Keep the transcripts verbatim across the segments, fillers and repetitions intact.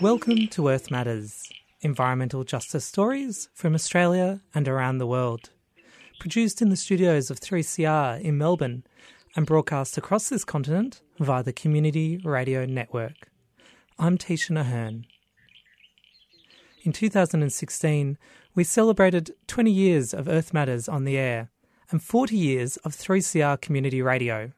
Welcome to Earth Matters, environmental justice stories from Australia and around the world. Produced in the studios of three C R in Melbourne and broadcast across this continent via the Community Radio Network. I'm Tisha Naherne. In two thousand sixteen, we celebrated twenty years of Earth Matters on the air and forty years of three C R Community Radio.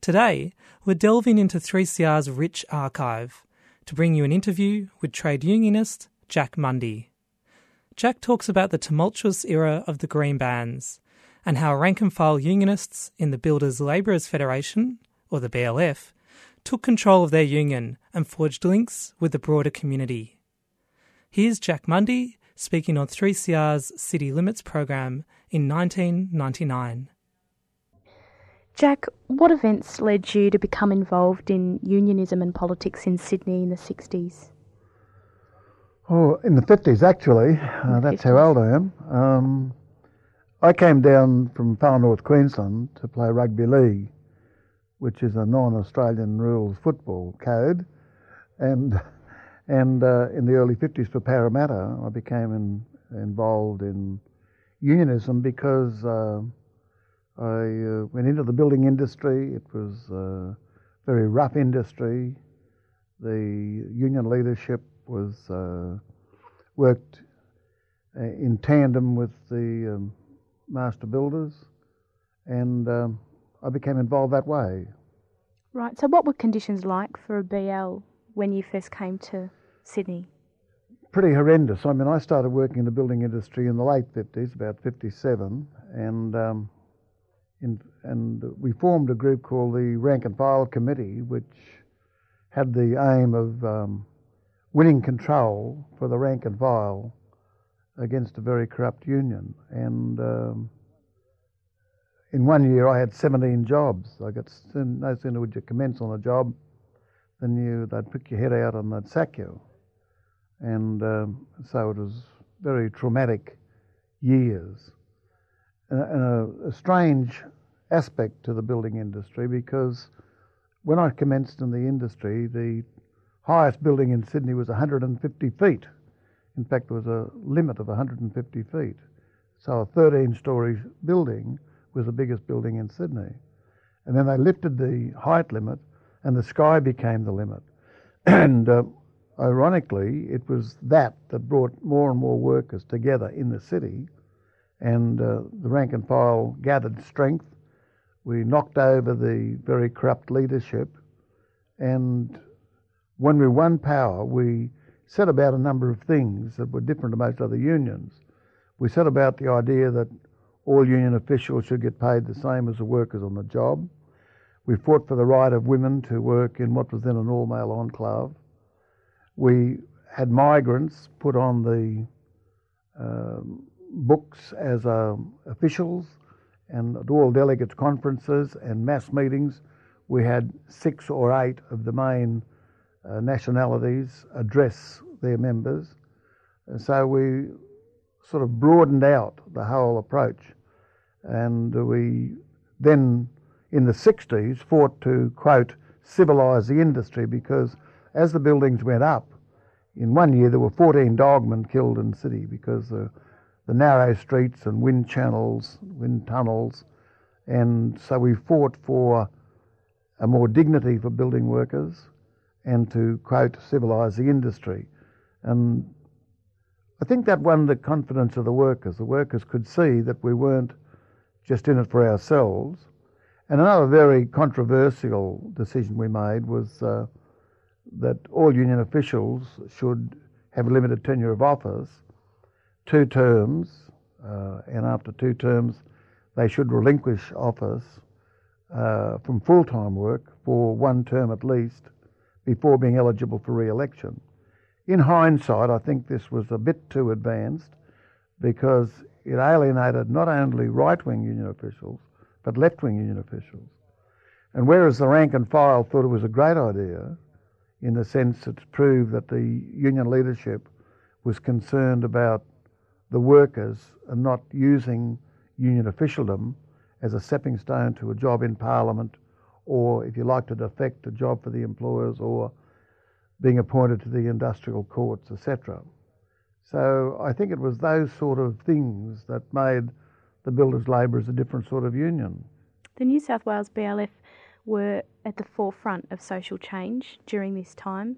Today, we're delving into three C R's rich archive to bring you an interview with trade unionist Jack Mundey. Jack talks about the tumultuous era of the Green Bans and how rank-and-file unionists in the Builders' Labourers Federation, or the B L F, took control of their union and forged links with the broader community. Here's Jack Mundey speaking on three C R's City Limits program in nineteen ninety-nine. Jack, what events led you to become involved in unionism and politics in Sydney in the sixties? Oh, in the fifties, actually. Uh, that's how old I am. Um, I came down from far north Queensland to play rugby league, which is a non-Australian rules football code, and and uh, in the early fifties for Parramatta, I became in, involved in unionism because uh, I uh, went into the building industry. It was a very rough industry. The union leadership was uh, worked in tandem with the um, master builders, and um, I became involved that way. Right, so what were conditions like for a B L when you first came to Sydney? Pretty horrendous. I mean, I started working in the building industry in the late fifties, about fifty-seven, and um, in, and we formed a group called the Rank and File Committee, which had the aim of um, winning control for the rank and file against a very corrupt union. And um, in one year I had seventeen jobs. I got soon, no sooner would you commence on a job than you, they'd pick your head out and they'd sack you. And um, so it was very traumatic years. And, and a, a strange aspect to the building industry, because when I commenced in the industry, the highest building in Sydney was one hundred fifty feet. In fact, there was a limit of one hundred fifty feet. So a thirteen-storey building was the biggest building in Sydney. And then they lifted the height limit and the sky became the limit. And uh, ironically, it was that that brought more and more workers together in the city. And uh, the rank and file gathered strength. We knocked over the very corrupt leadership, and when we won power, we set about a number of things that were different to most other unions. We set about the idea that all union officials should get paid the same as the workers on the job. We fought for the right of women to work in what was then an all-male enclave. We had migrants put on the um, books as um, officials, and at all delegates' conferences and mass meetings, we had six or eight of the main Uh, nationalities address their members. And so we sort of broadened out the whole approach, and we then in the sixties fought to, quote, civilise the industry, because as the buildings went up, in one year there were fourteen dogmen killed in the city because uh, the narrow streets and wind channels, wind tunnels, and so we fought for a more dignity for building workers and to, quote, civilise the industry. And I think that won the confidence of the workers. The workers could see that we weren't just in it for ourselves. And another very controversial decision we made was uh, that all union officials should have a limited tenure of office, two terms, uh, and after two terms they should relinquish office uh, from full-time work for one term at least, before being eligible for re-election. In hindsight, I think this was a bit too advanced, because it alienated not only right-wing union officials, but left-wing union officials. And whereas the rank and file thought it was a great idea, in the sense it proved that the union leadership was concerned about the workers and not using union officialdom as a stepping stone to a job in Parliament or, if you like, to defect a job for the employers or being appointed to the industrial courts, et cetera. So I think it was those sort of things that made the Builders' Labourers a different sort of union. The New South Wales B L F were at the forefront of social change during this time,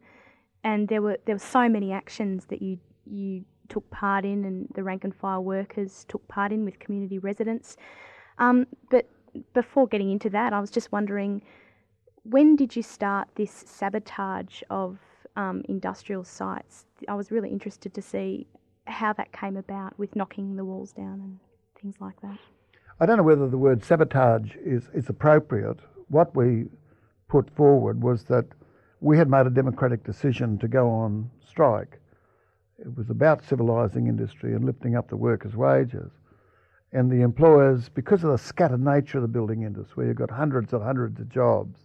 and there were there were so many actions that you you took part in, and the rank and file workers took part in with community residents. Um, but before getting into that, I was just wondering, when did you start this sabotage of um, industrial sites? I was really interested to see how that came about with knocking the walls down and things like that. I don't know whether the word sabotage is, is appropriate. What we put forward was that we had made a democratic decision to go on strike. It was about civilising industry and lifting up the workers' wages. And the employers, because of the scattered nature of the building industry, where you've got hundreds and hundreds of jobs,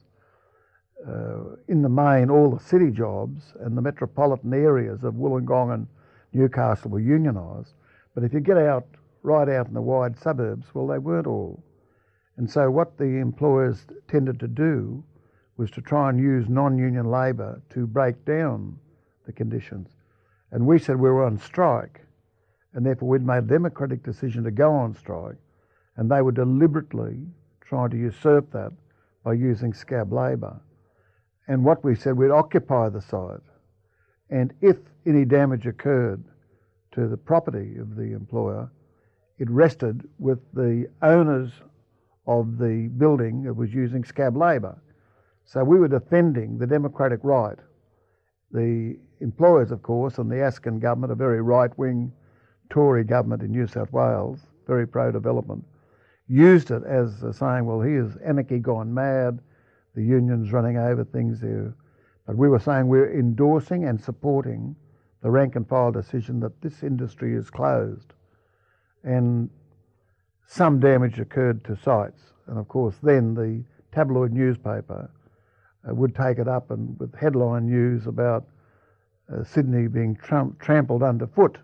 uh, in the main, all the city jobs and the metropolitan areas of Wollongong and Newcastle were unionised. But if you get out, right out in the wide suburbs, well, they weren't all. And so what the employers tended to do was to try and use non-union labour to break down the conditions. And we said we were on strike, and therefore we'd made a democratic decision to go on strike, and they were deliberately trying to usurp that by using scab labour. And what we said, we'd occupy the site, and if any damage occurred to the property of the employer, it rested with the owners of the building that was using scab labour. So we were defending the democratic right. The employers, of course, and the Askin government, a very right-wing Tory government in New South Wales, very pro-development, used it as a saying, well, here's anarchy gone mad, the union's running over things there. But we were saying we're endorsing and supporting the rank and file decision that this industry is closed. And some damage occurred to sites. And of course, then the tabloid newspaper uh, would take it up, and with headline news about uh, Sydney being tramp- trampled underfoot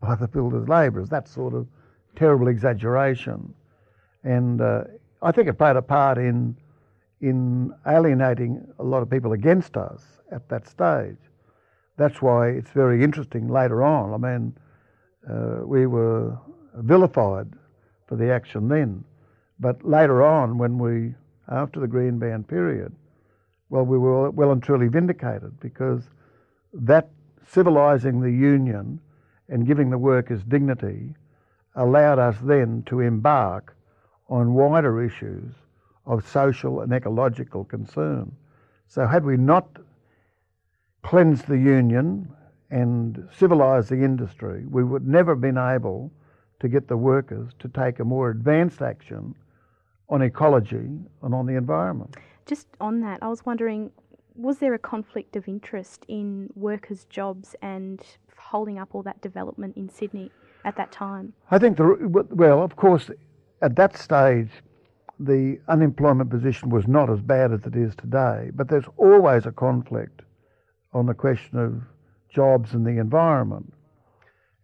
by the Builders' Labourers, that sort of terrible exaggeration. And uh, I think it played a part in in alienating a lot of people against us at that stage. That's why it's very interesting later on. I mean, uh, we were vilified for the action then. But later on, when we, after the Green Ban period, well, we were well and truly vindicated, because that civilising the union and giving the workers dignity allowed us then to embark on wider issues of social and ecological concern. So had we not cleansed the union and civilised the industry, we would never have been able to get the workers to take a more advanced action on ecology and on the environment. Just on that, I was wondering, was there a conflict of interest in workers' jobs and holding up all that development in Sydney at that time? I think, the, well, of course, at that stage, the unemployment position was not as bad as it is today, but there's always a conflict on the question of jobs and the environment.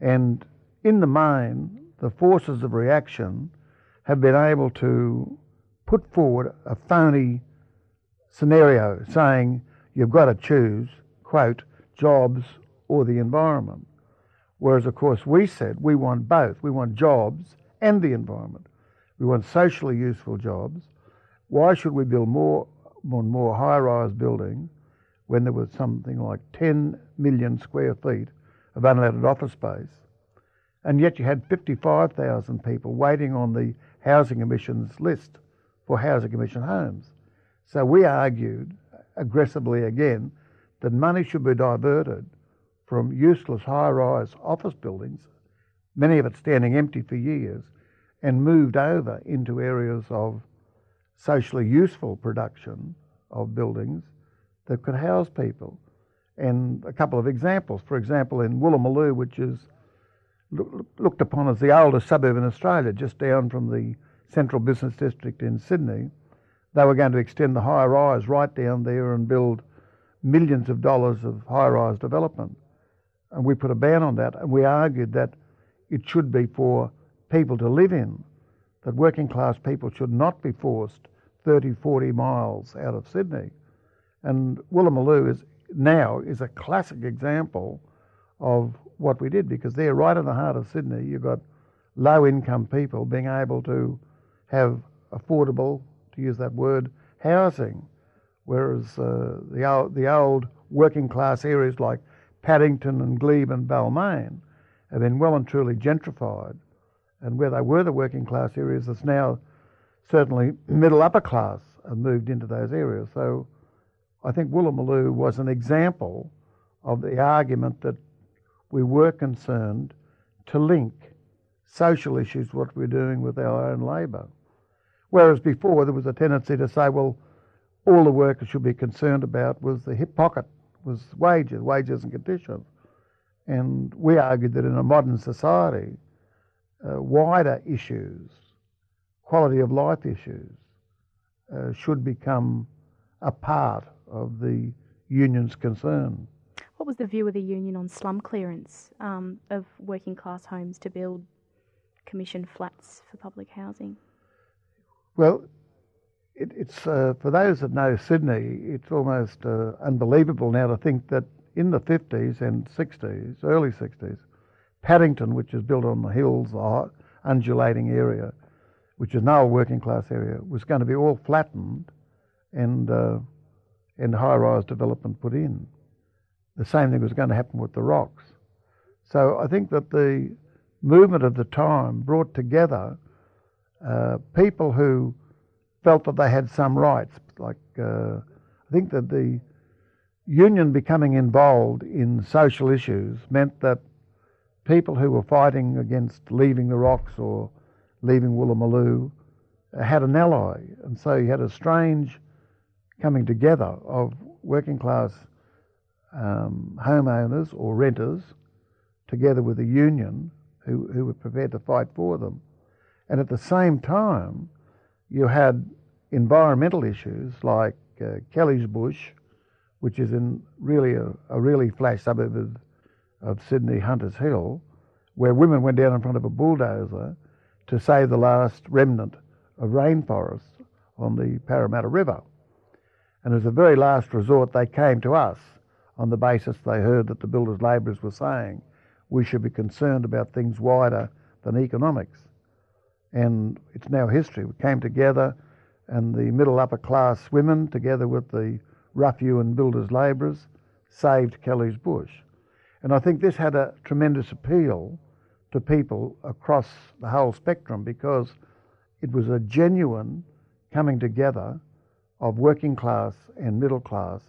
And in the main, the forces of reaction have been able to put forward a phony scenario saying you've got to choose, quote, jobs or the environment. Whereas, of course, we said we want both. We want jobs and the environment. We want socially useful jobs. Why should we build more and more high-rise building when there was something like ten million square feet of unallotted office space? And yet you had fifty-five thousand people waiting on the housing emissions list for housing emission homes. So we argued aggressively again that money should be diverted from useless high-rise office buildings, many of it standing empty for years, and moved over into areas of socially useful production of buildings that could house people. And a couple of examples. For example, in Woolloomooloo, which is looked upon as the oldest suburb in Australia, just down from the central business district in Sydney, they were going to extend the high-rise right down there and build millions of dollars of high-rise development. And we put a ban on that, and we argued that it should be for people to live in, that working-class people should not be forced thirty, forty miles out of Sydney. And Woolloomooloo is now is a classic example of what we did, because there, right in the heart of Sydney, you've got low-income people being able to have affordable, to use that word, housing, whereas uh, the, old, the old working-class areas like Paddington and Glebe and Balmain have been well and truly gentrified, and where they were the working-class areas, it's now certainly middle-upper class have moved into those areas. So I think Woolloomooloo was an example of the argument that we were concerned to link social issues, what we're doing, with our own labour. Whereas before there was a tendency to say, well, all the workers should be concerned about was the hip pocket, was wages, wages and conditions. And we argued that in a modern society, uh, wider issues, quality of life issues, uh, should become a part of the union's concern. What was the view of the union on slum clearance um, of working class homes to build commission flats for public housing? Well, it, it's uh, for those that know Sydney, it's almost uh, unbelievable now to think that in the fifties and sixties, early sixties, Paddington, which is built on the hills, the undulating area, which is now a working class area, was going to be all flattened and uh, and high-rise development put in. The same thing was going to happen with the Rocks. So I think that the movement of the time brought together uh, people who felt that they had some rights. Like uh, I think that the union becoming involved in social issues meant that people who were fighting against leaving the Rocks or leaving Woolloomooloo had an ally. And so you had a strange coming together of working class Um, homeowners or renters, together with a union who, who were prepared to fight for them. And at the same time, you had environmental issues like uh, Kelly's Bush, which is in really a, a really flash suburb of, of Sydney, Hunter's Hill, where women went down in front of a bulldozer to save the last remnant of rainforest on the Parramatta River. And as a very last resort, they came to us on the basis they heard that the Builders' Labourers were saying we should be concerned about things wider than economics. And it's now history. We came together, and the middle-upper class women, together with the rough and Builders' Labourers, saved Kelly's Bush. And I think this had a tremendous appeal to people across the whole spectrum, because it was a genuine coming together of working class and middle class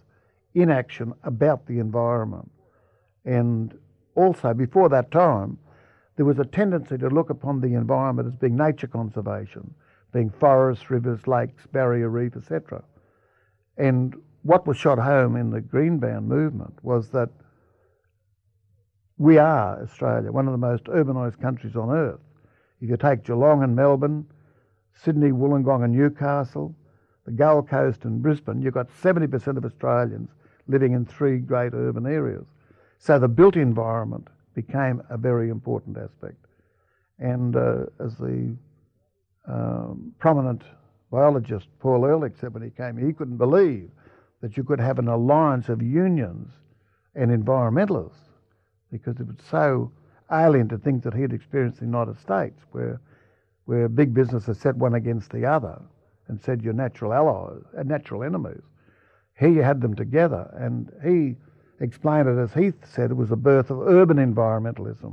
inaction about the environment. And also, before that time, there was a tendency to look upon the environment as being nature conservation, being forests, rivers, lakes, barrier reef, et cetera. And what was shot home in the Greenbound movement was that we are, Australia, one of the most urbanised countries on earth. If you take Geelong and Melbourne, Sydney, Wollongong and Newcastle, the Gold Coast and Brisbane, you've got seventy percent of Australians living in three great urban areas. So the built environment became a very important aspect. And uh, as the um, prominent biologist Paul Ehrlich said when he came, he couldn't believe that you could have an alliance of unions and environmentalists, because it was so alien to things that he had experienced in the United States, where, where big business has set one against the other and said you're natural allies, uh, natural enemies. Here you had them together, and he explained it, as Heath said, it was the birth of urban environmentalism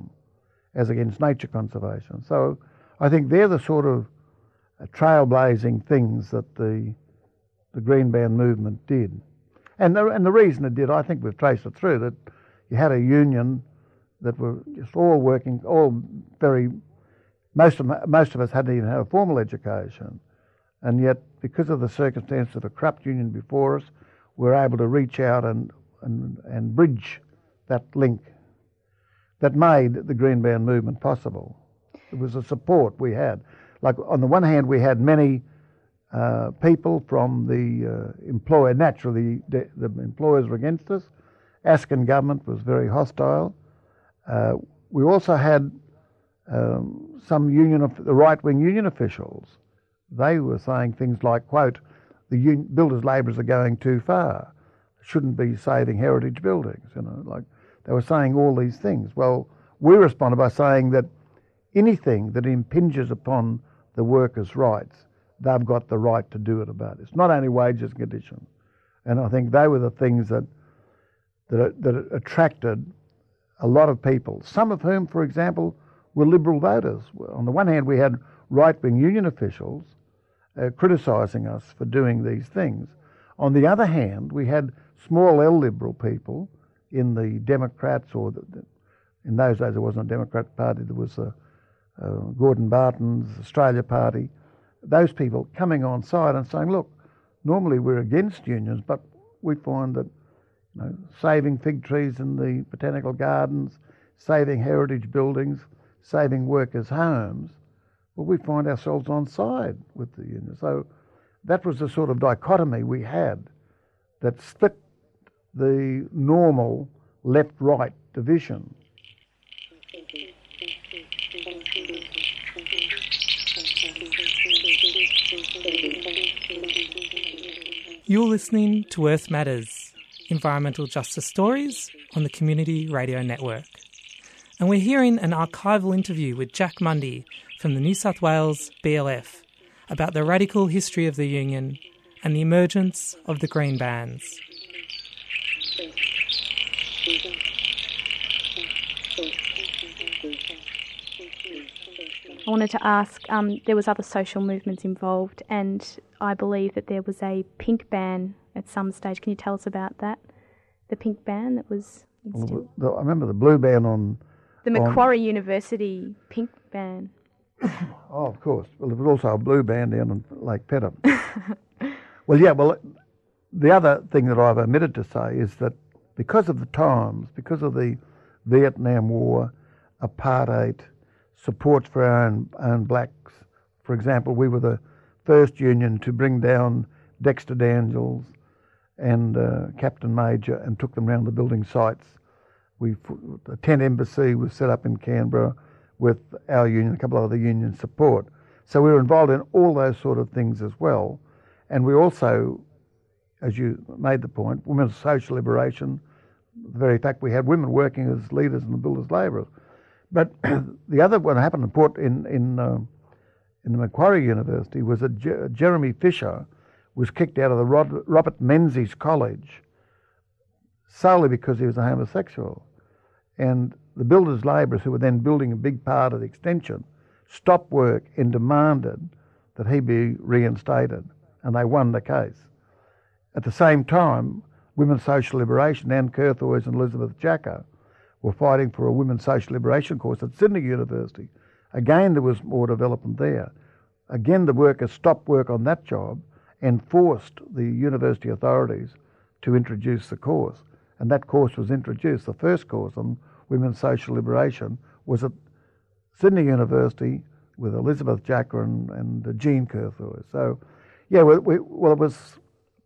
as against nature conservation. So I think they're the sort of uh, trailblazing things that the the Greenbound movement did. And the, and the reason it did, I think we've traced it through, that you had a union that were just all working, all very, most of, most of us hadn't even had a formal education. And yet, because of the circumstance of a corrupt union before us, we're able to reach out and, and, and bridge that link that made the Greenbound movement possible. It was a support we had. Like, on the one hand, we had many uh, people from the uh, employer. Naturally, the, the employers were against us. Askin government was very hostile. Uh, we also had um, some union, the right-wing union officials. They were saying things like, quote, the un- builders' labourers are going too far. They shouldn't be saving heritage buildings. You know, like they were saying all these things. Well, we responded by saying that anything that impinges upon the workers' rights, they've got the right to do it about it. It's not only wages and conditions. And I think they were the things that that, that attracted a lot of people, some of whom, for example, were Liberal voters. On the one hand, we had right-wing union officials uh, criticising us for doing these things. On the other hand, we had small L Liberal people in the Democrats, or the, the, in those days there wasn't a Democrat party, there was a, uh, Gordon Barton's Australia Party, those people coming on side and saying, look, normally we're against unions, but we find that, you know, saving fig trees in the botanical gardens, saving heritage buildings, saving workers' homes, well, we find ourselves on side with the union. So that was the sort of dichotomy we had that split the normal left-right division. You're listening to Earth Matters, environmental justice stories on the Community Radio Network. And we're hearing an archival interview with Jack Mundey from the New South Wales B L F about the radical history of the union and the emergence of the green bands. I wanted to ask, um, there was other social movements involved, and I believe that there was a pink ban at some stage. Can you tell us about that? The pink ban that was instilled? Well, I remember the blue ban on... The Macquarie on... University pink ban. Oh, of course. Well, there was also a blue ban down on Lake Pedder. Well, yeah, well, the other thing that I've omitted to say is that because of the times, because of the Vietnam War, apartheid, support for our own, own blacks. For example, we were the first union to bring down Dexter Daniels and uh, Captain Major and took them round the building sites. We, the tent embassy was set up in Canberra with our union, a couple of other union support. So we were involved in all those sort of things as well. And we also, as you made the point, women's social liberation, the very fact we had women working as leaders in the builders' labourers. But the other one that happened in Port in in, uh, in the Macquarie University was that Jer- Jeremy Fisher was kicked out of the Rod- Robert Menzies College solely because he was a homosexual. And the builders' labourers, who were then building a big part of the extension, stopped work and demanded that he be reinstated, and they won the case. At the same time, women's social liberation, Anne Curthoys and Elizabeth Jacka, were fighting for a women's social liberation course at Sydney University. Again, there was more development there. Again, the workers stopped work on that job and forced the university authorities to introduce the course. And that course was introduced. The first course on women's social liberation was at Sydney University with Elizabeth Jacka and, and Jean Curthoys. So, yeah, we, we, well, it was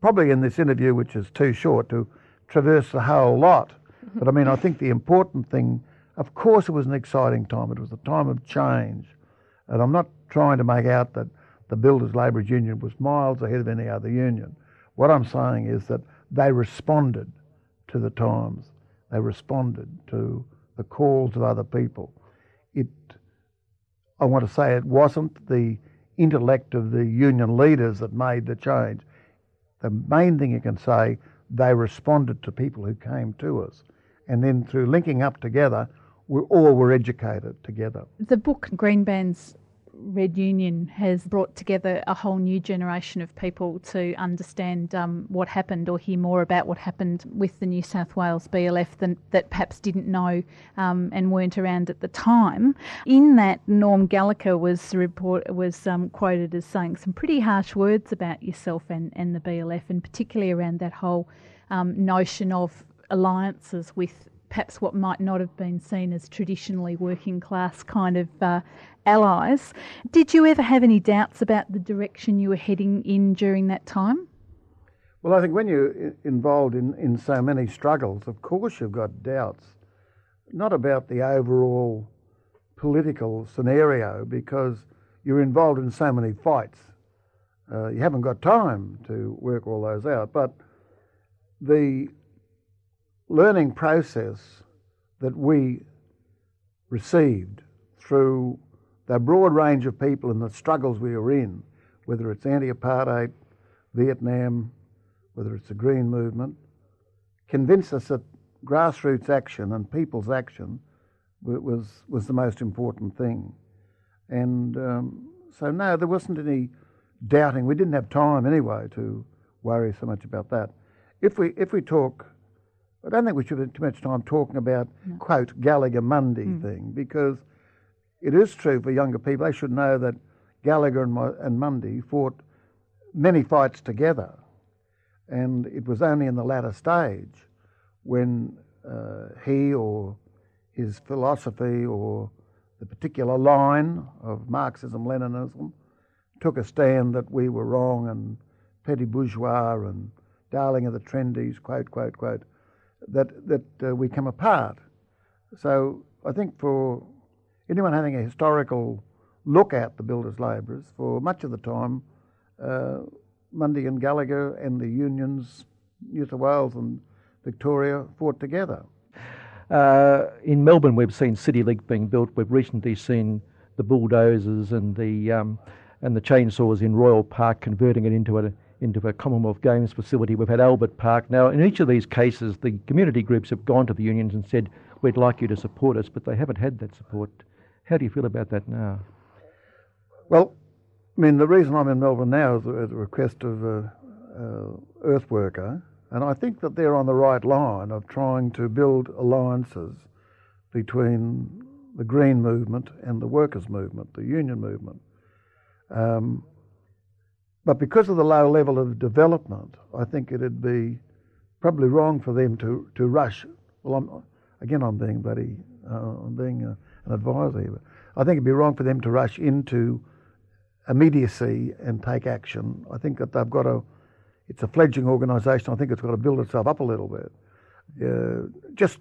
probably in this interview, which is too short, to traverse the whole lot. But I mean, I think the important thing, of course it was an exciting time. It was a time of change. And I'm not trying to make out that the Builders' Labourers Union was miles ahead of any other union. What I'm saying is that they responded to the times. They responded to the calls of other people. It, I want to say it wasn't the intellect of the union leaders that made the change. The main thing you can say, they responded to people who came to us. And then through linking up together, we all were educated together. The book Green Bands, Red Union has brought together a whole new generation of people to understand um, what happened or hear more about what happened with the New South Wales B L F than, that perhaps didn't know um, and weren't around at the time. In that, Norm Gallagher was report, was um, quoted as saying some pretty harsh words about yourself and, and the B L F, and particularly around that whole um, notion of alliances with perhaps what might not have been seen as traditionally working class kind of uh, allies. Did you ever have any doubts about the direction you were heading in during that time? Well, I think when you're involved in, in so many struggles, of course you've got doubts, not about the overall political scenario, because you're involved in so many fights Uh, you haven't got time to work all those out. But the learning process that we received through the broad range of people and the struggles we were in, whether it's anti-apartheid, Vietnam, whether it's the Green Movement, convinced us that grassroots action and people's action was was the most important thing. And um, so, no, there wasn't any doubting. We didn't have time anyway to worry so much about that. If we if we talk, I don't think we should spend too much time talking about, no. quote, Gallagher Mundey mm. thing, because it is true for younger people. They should know that Gallagher and, and Mundey fought many fights together, and it was only in the latter stage when uh, he or his philosophy or the particular line of Marxism-Leninism took a stand that we were wrong and petty bourgeois and darling of the trendies, quote, quote, quote, that, that uh, we come apart. So I think for anyone having a historical look at the Builders' Labourers, for much of the time, uh, Mundey and Gallagher and the unions, New South Wales and Victoria, fought together. Uh, in Melbourne, we've seen City Link being built. We've recently seen the bulldozers and the um, and the chainsaws in Royal Park converting it into a into a Commonwealth Games facility. We've had Albert Park. Now, in each of these cases, the community groups have gone to the unions and said, we'd like you to support us, but they haven't had that support. How do you feel about that now? Well, I mean, the reason I'm in Melbourne now is at the request of a, a earthworker, and I think that they're on the right line of trying to build alliances between the Green Movement and the workers' movement, the union movement. Um, but because of the low level of development, I think it'd be probably wrong for them to, to rush. Well, I'm, again, I'm being bloody, uh, I'm being a, an advisor here, but I think it'd be wrong for them to rush into immediacy and take action. I think that they've got to, it's a fledgling organisation, I think it's got to build itself up a little bit. Uh, just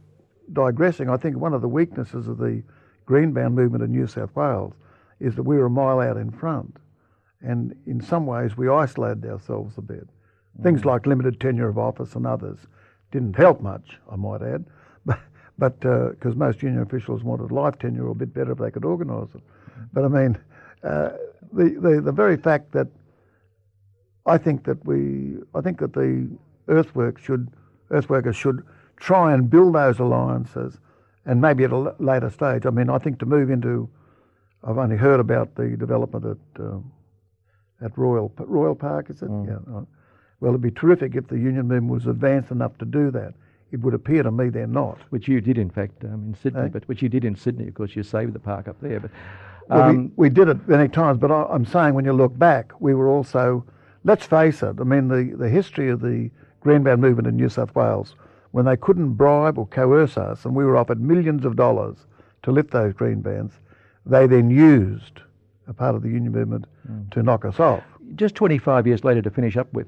digressing, I think one of the weaknesses of the Greenbound movement in New South Wales is that we were a mile out in front, and in some ways we isolated ourselves a bit. Mm. Things like limited tenure of office and others didn't help much, I might add, but because but, uh, most union officials wanted life tenure or a bit better if they could organise it. But I mean, Uh, the, the the very fact that I think that we I think that the earthworks should earthworkers should try and build those alliances, and maybe at a later stage. I mean, I think to move into, I've only heard about the development at um, at Royal Royal Park, is it? Mm. Yeah. Well, it'd be terrific if the union movement was advanced enough to do that. It would appear to me they're not. Which you did, in fact, um, in Sydney. Eh? But which you did in Sydney, of course. You saved the park up there, but. Well, um, we, we did it many times, but I, I'm saying when you look back, we were also, let's face it, I mean, the, the history of the Greenbound movement in New South Wales, when they couldn't bribe or coerce us, and we were offered millions of dollars to lift those greenbands, they then used a part of the union movement mm. to knock us off. Just twenty-five years later to finish up with,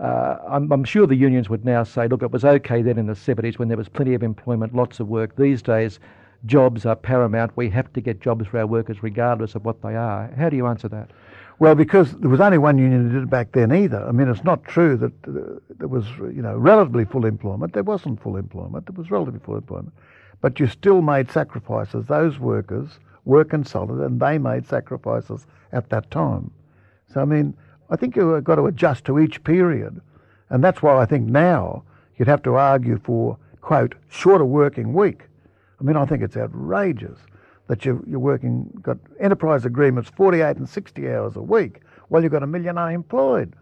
uh, I'm, I'm sure the unions would now say, look, it was okay then in the seventies when there was plenty of employment, lots of work. These days, jobs are paramount. We have to get jobs for our workers regardless of what they are. How do you answer that? Well, because there was only one union that did it back then either. I mean, it's not true that uh, there was, you know, relatively full employment. There wasn't full employment. There was relatively full employment. But you still made sacrifices. Those workers were consulted and they made sacrifices at that time. So, I mean, I think you've got to adjust to each period. And that's why I think now you'd have to argue for, quote, shorter working week. I mean, I think it's outrageous that you're, you're working, got enterprise agreements forty-eight and sixty hours a week, while you've got a million unemployed.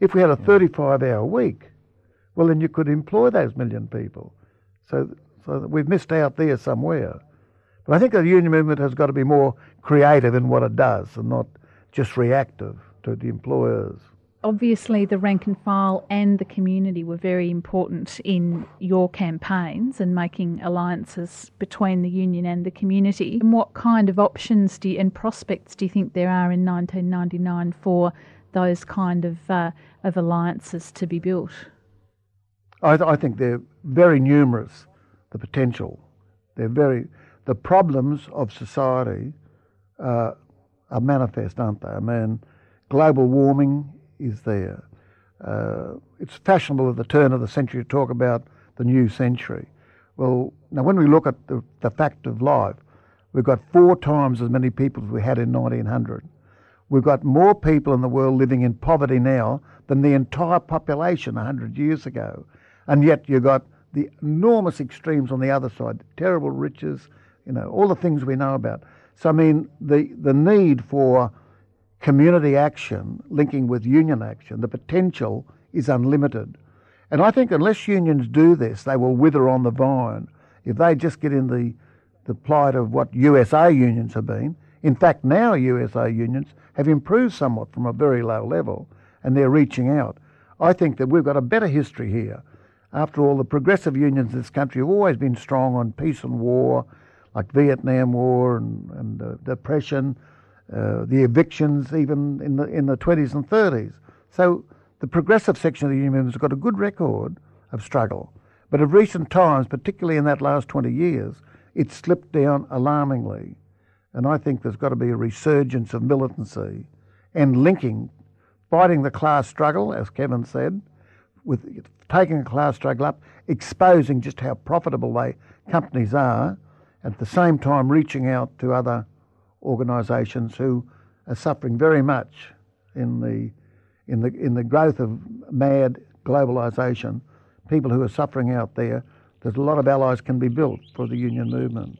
If we had a thirty-five hour week, well, then you could employ those million people. So, so we've missed out there somewhere. But I think the union movement has got to be more creative in what it does and not just reactive to the employers. Obviously, the rank and file and the community were very important in your campaigns and making alliances between the union and the community. And what kind of options do you, and prospects do you think there are in nineteen ninety-nine for those kind of uh, of alliances to be built? I, th- I think they're very numerous, the potential. They're very the problems of society uh, are manifest, aren't they? I mean, global warming is there. Uh, it's fashionable at the turn of the century to talk about the new century. Well, now when we look at the, the fact of life, we've got four times as many people as we had in nineteen hundred. We've got more people in the world living in poverty now than the entire population one hundred years ago. And yet you've got the enormous extremes on the other side, terrible riches, you know, all the things we know about. So, I mean, the, the need for community action linking with union action, the potential is unlimited. And I think unless unions do this, they will wither on the vine. If they just get in the, the plight of what U S A unions have been, in fact, now U S A unions have improved somewhat from a very low level, and they're reaching out. I think that we've got a better history here. After all, the progressive unions in this country have always been strong on peace and war, like Vietnam War and, and uh, depression, uh, the evictions even in the in the twenties and thirties. So the progressive section of the union has got a good record of struggle. But of recent times, particularly in that last twenty years, it's slipped down alarmingly. And I think there's got to be a resurgence of militancy and linking, fighting the class struggle, as Kevin said, with taking a class struggle up, exposing just how profitable they companies are, at the same time reaching out to other organisations who are suffering very much in the in the in the growth of mad globalisation. People who are suffering out there, there's a lot of allies can be built for the union movement.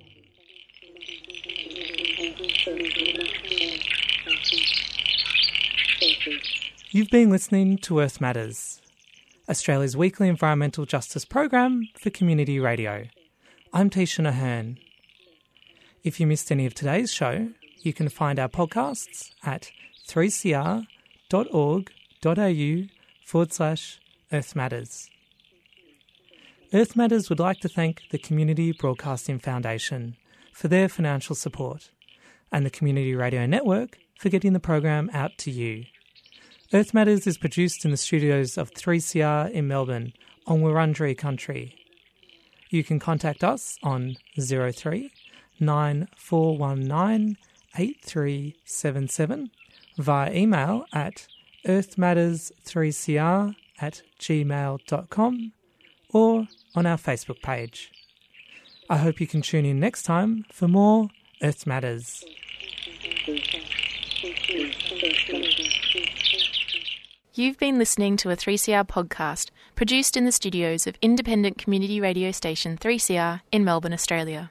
You've been listening to Earth Matters, Australia's weekly environmental justice program for Community Radio. I'm Tisha Naherne. If you missed any of today's show, you can find our podcasts at three c r dot org dot a u forward slash Earth Matters. Earth Matters would like to thank the Community Broadcasting Foundation for their financial support and the Community Radio Network for getting the program out to you. Earth Matters is produced in the studios of three C R in Melbourne on Wurundjeri country. You can contact us on zero three nine four one nine eight three seven seven via email at earthmatters three c r at gmail dot com or on our Facebook page. I hope you can tune in next time for more Earth Matters. You've been listening to a three C R podcast produced in the studios of independent community radio station three C R in Melbourne, Australia.